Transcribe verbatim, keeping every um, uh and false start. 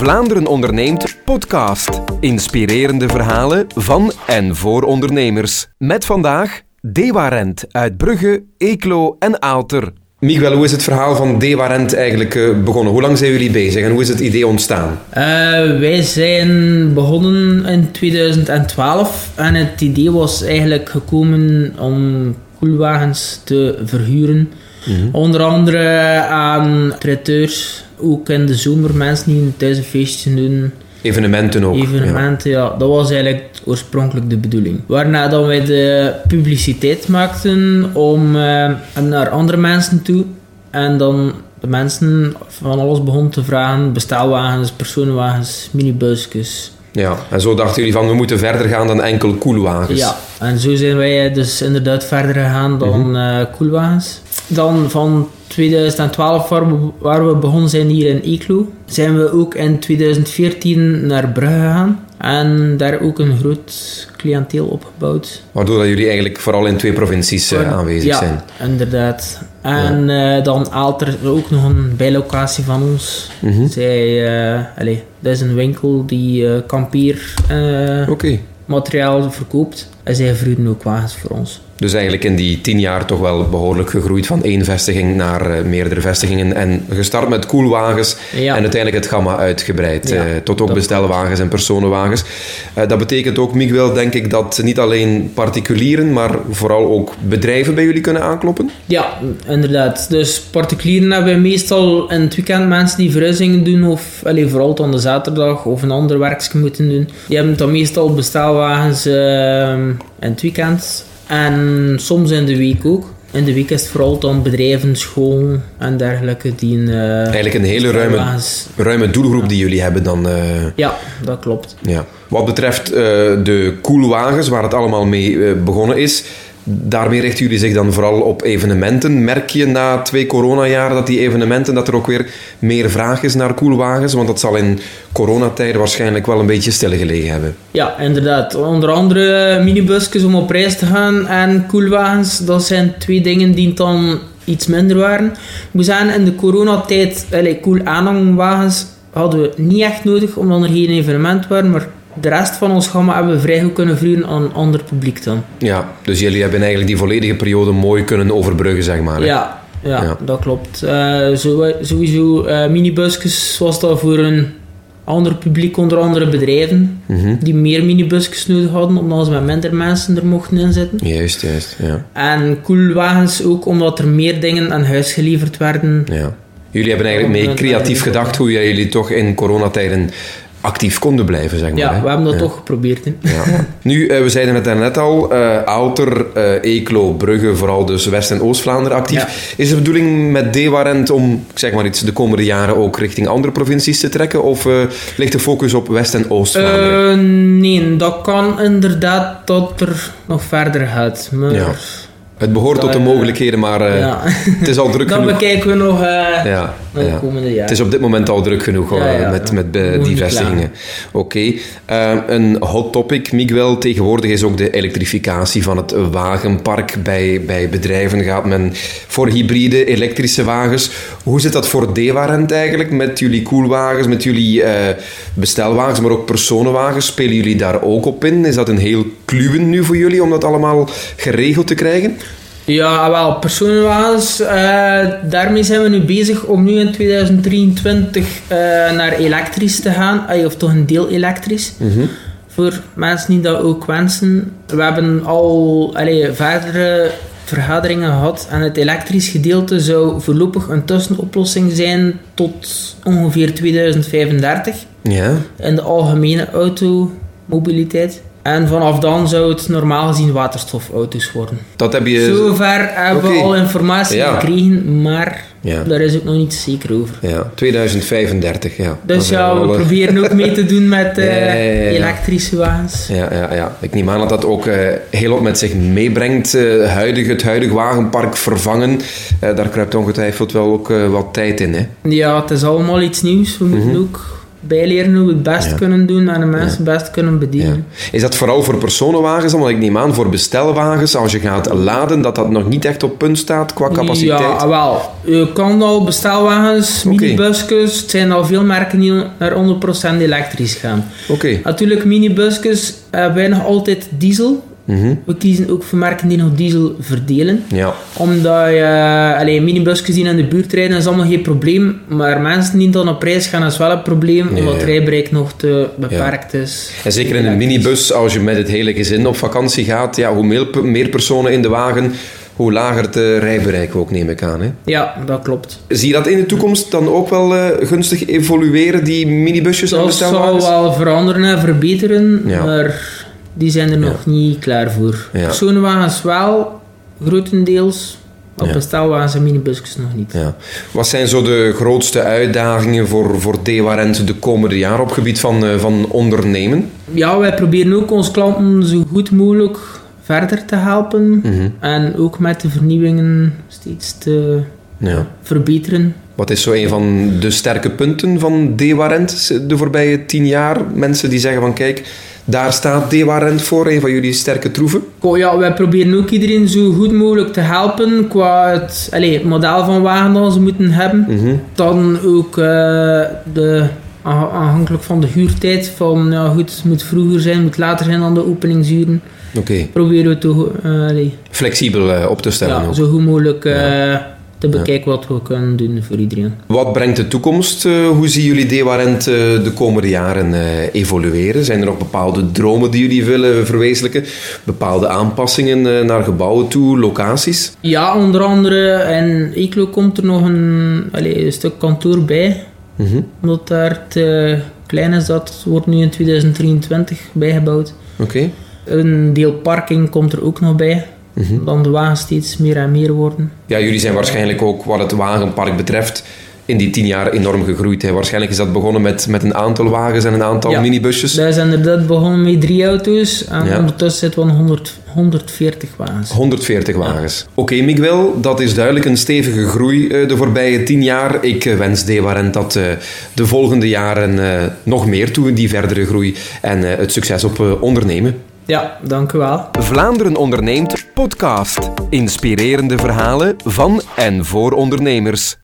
West-Vlaanderen onderneemt podcast. Inspirerende verhalen van en voor ondernemers. Met vandaag DewaRent uit Brugge, Eeklo en Aalter. Miguel, hoe is het verhaal van DewaRent eigenlijk begonnen? Hoe lang zijn jullie bezig en hoe is het idee ontstaan? Uh, wij zijn begonnen in twintig twaalf en het idee was eigenlijk gekomen om koelwagens te verhuren. Mm-hmm. Onder andere aan traiteurs, ook in de zomer, mensen die thuis een feestje doen. Evenementen ook. Evenementen, ja. ja. Dat was eigenlijk oorspronkelijk de bedoeling. Waarna dan wij de publiciteit maakten om eh, naar andere mensen toe. En dan de mensen van alles begonnen te vragen. Bestelwagens, personenwagens, minibusjes. Ja, en zo dachten jullie van we moeten verder gaan dan enkel koelwagens. Ja, en zo zijn wij dus inderdaad verder gegaan dan mm-hmm. uh, koelwagens. Dan van twintig twaalf, waar we, waar we begonnen zijn hier in Eeklo, zijn we ook in twintig veertien naar Brugge gegaan. En daar ook een groot cliënteel opgebouwd. Waardoor dat jullie eigenlijk vooral in twee provincies uh, aanwezig ja, zijn. Ja, inderdaad. En ja. Uh, dan Aalter, ook nog een bijlocatie van ons. Mm-hmm. Zij, uh, allez, dat is een winkel die uh, kampeermateriaal uh, okay. verkoopt. En zij verhuren ook wagens voor ons. Dus eigenlijk in die tien jaar toch wel behoorlijk gegroeid van één vestiging naar uh, meerdere vestigingen. En gestart met koelwagens ja. en uiteindelijk het gamma uitgebreid. Ja, uh, tot ook bestelwagens en personenwagens. Uh, dat betekent ook, Miguel, denk ik dat niet alleen particulieren, maar vooral ook bedrijven bij jullie kunnen aankloppen? Ja, inderdaad. Dus particulieren hebben we meestal in het weekend mensen die verhuizingen doen. Of allee, vooral dan de zaterdag of een ander werkje moeten doen. Die hebben dan meestal bestelwagens uh, in het weekend. En soms in de week ook. In de week is het vooral dan bedrijven, scholen en dergelijke die... Een, uh, Eigenlijk een hele ruime, ruime doelgroep ja. die jullie hebben dan. Uh, ja, dat klopt. Ja. Wat betreft uh, de koelwagens, waar het allemaal mee uh, begonnen is, daarmee richten jullie zich dan vooral op evenementen. Merk je na twee coronajaren dat die evenementen, dat er ook weer meer vraag is naar koelwagens? Want dat zal in coronatijden waarschijnlijk wel een beetje stilgelegen hebben. Ja, inderdaad. Onder andere minibusjes om op reis te gaan en koelwagens. Dat zijn twee dingen die dan iets minder waren. Ik moet zeggen, in de coronatijd, koel aanhangwagens hadden we niet echt nodig, omdat er geen evenement waren, maar... De rest van ons gamma hebben we vrij goed kunnen verhuren aan een ander publiek dan. Ja, dus jullie hebben eigenlijk die volledige periode mooi kunnen overbruggen, zeg maar. Ja, ja, ja, dat klopt. Uh, sowieso uh, minibusjes was dat voor een ander publiek, onder andere bedrijven, mm-hmm. die meer minibusjes nodig hadden, omdat ze met minder mensen er mochten inzitten. Juist, juist, ja. En koelwagens ook, omdat er meer dingen aan huis geleverd werden. Ja. Jullie hebben eigenlijk mee creatief gedacht hoe jullie toch in coronatijden... actief konden blijven, zeg maar. Ja, hè? We hebben dat ja. toch geprobeerd. Hè? Ja. Nu, uh, we zeiden het daarnet al, uh, Aalter, uh, Eeklo, Brugge, vooral dus West- en Oost-Vlaanderen actief. Ja. Is de bedoeling met DewaRent om, zeg maar iets, de komende jaren ook richting andere provincies te trekken? Of uh, ligt de focus op West- en Oost-Vlaanderen? Uh, nee, dat kan inderdaad tot er nog verder gaat. Maar... Ja. Het behoort tot de mogelijkheden, maar uh, ja. het is al druk genoeg. Dan bekijken we nog uh, ja, de ja. komende jaren. Het is op dit moment al druk genoeg ja, ja, met, ja. met uh, die vestigingen. Oké. Okay. Uh, een hot topic, Miguel, tegenwoordig is ook de elektrificatie van het wagenpark. Bij, bij bedrijven gaat men voor hybride, elektrische wagens. Hoe zit dat voor DewaRent eigenlijk? Met jullie koelwagens, met jullie uh, bestelwagens, maar ook personenwagens. Spelen jullie daar ook op in? Is dat een heel kluwen nu voor jullie om dat allemaal geregeld te krijgen? Ja, wel, personenwagens, uh, daarmee zijn we nu bezig om nu in twintig drieëntwintig uh, naar elektrisch te gaan, uh, of toch een deel elektrisch, mm-hmm. voor mensen die dat ook wensen. We hebben al allee, verdere vergaderingen gehad en het elektrisch gedeelte zou voorlopig een tussenoplossing zijn tot ongeveer twintig vijfendertig yeah. in de algemene automobiliteit. En vanaf dan zou het normaal gezien waterstofauto's worden. Dat heb je... Zover hebben okay. we al informatie ja. gekregen, maar ja. daar is ook nog niet zeker over. Ja, twintig vijfendertig, ja. Dus ja, we alle... proberen ook mee te doen met ja, ja, ja, ja. elektrische wagens. Ja, ja, ja. Ik neem aan dat dat ook uh, heel wat met zich meebrengt. Uh, huidig, het huidige wagenpark vervangen, uh, daar kruipt ongetwijfeld wel ook uh, wat tijd in, hè? Ja, het is allemaal iets nieuws. We moeten mm-hmm. ook... bijleren hoe we het best ja. kunnen doen en de mensen ja. best kunnen bedienen. Ja. Is dat vooral voor personenwagens? Want ik neem aan, voor bestelwagens, als je gaat laden, dat dat nog niet echt op punt staat qua capaciteit? Ja, wel. Je kan al bestelwagens, okay. minibusjes, het zijn al veel merken die naar honderd procent elektrisch gaan. Okay. Natuurlijk, minibusjes hebben eh, nog altijd diesel. Mm-hmm. We kiezen ook voor merken die nog diesel verdelen. Ja. Omdat je uh, minibusjes die in de buurt rijden, is allemaal geen probleem. Maar mensen die dan op reis gaan, is wel een probleem. Nee, omdat het ja. rijbereik nog te beperkt ja. is. En zeker in een minibus, als je met het hele gezin op vakantie gaat, ja, hoe meer, meer personen in de wagen, hoe lager het uh, rijbereik ook, neem ik aan. Hè? Ja, dat klopt. Zie je dat in de toekomst dan ook wel uh, gunstig evolueren, die minibusjes aan bestelwagens? Dat zal wel veranderen en verbeteren, ja. maar... Die zijn er ja. nog niet klaar voor. Ja. Personenwagens wel, grotendeels. Op ja. bestelwagens en minibusjes nog niet. Ja. Wat zijn zo de grootste uitdagingen voor, voor DewaRent de komende jaren op het gebied van, uh, van ondernemen? Ja, wij proberen ook onze klanten zo goed mogelijk verder te helpen. Mm-hmm. En ook met de vernieuwingen steeds te ja. verbeteren. Wat is zo een van de sterke punten van DewaRent de voorbije tien jaar? Mensen die zeggen van kijk, daar staat DewaRent voor, een van jullie sterke troeven. Oh ja, wij proberen ook iedereen zo goed mogelijk te helpen qua het, allez, het model van wagen dat ze moeten hebben. Mm-hmm. Dan ook uh, de, afhankelijk van de huurtijd, van ja goed, het moet vroeger zijn, het moet later zijn dan de openingsuren. Okay. Proberen we te, uh, allez. flexibel uh, op te stellen. Ja, ook. Zo goed mogelijk... Uh, ja. te bekijken ja. wat we kunnen doen voor iedereen. Wat brengt de toekomst? Uh, hoe zien jullie DewaRent uh, de komende jaren uh, evolueren? Zijn er nog bepaalde dromen die jullie willen verwezenlijken? Bepaalde aanpassingen uh, naar gebouwen toe, locaties? Ja, onder andere. En Eeklo komt er nog een, allez, een stuk kantoor bij. Mm-hmm. Omdat daar te klein is, dat wordt nu in tweeduizend drieëntwintig bijgebouwd. Okay. Een deel parking komt er ook nog bij. Mm-hmm. Dan de wagens steeds meer en meer worden. Ja, jullie zijn waarschijnlijk ook wat het wagenpark betreft in die tien jaar enorm gegroeid. Hè? Waarschijnlijk is dat begonnen met, met een aantal wagens en een aantal ja. minibusjes. Wij zijn inderdaad begonnen met drie auto's en ja. ondertussen zitten we aan honderd, honderdveertig wagens. honderdveertig wagens. Ja. Oké, okay, Miguel, dat is duidelijk een stevige groei de voorbije tien jaar. Ik wens DewaRent dat de volgende jaren nog meer toe, die verdere groei en het succes op ondernemen. Ja, dank u wel. Vlaanderen onderneemt podcast. Inspirerende verhalen van en voor ondernemers.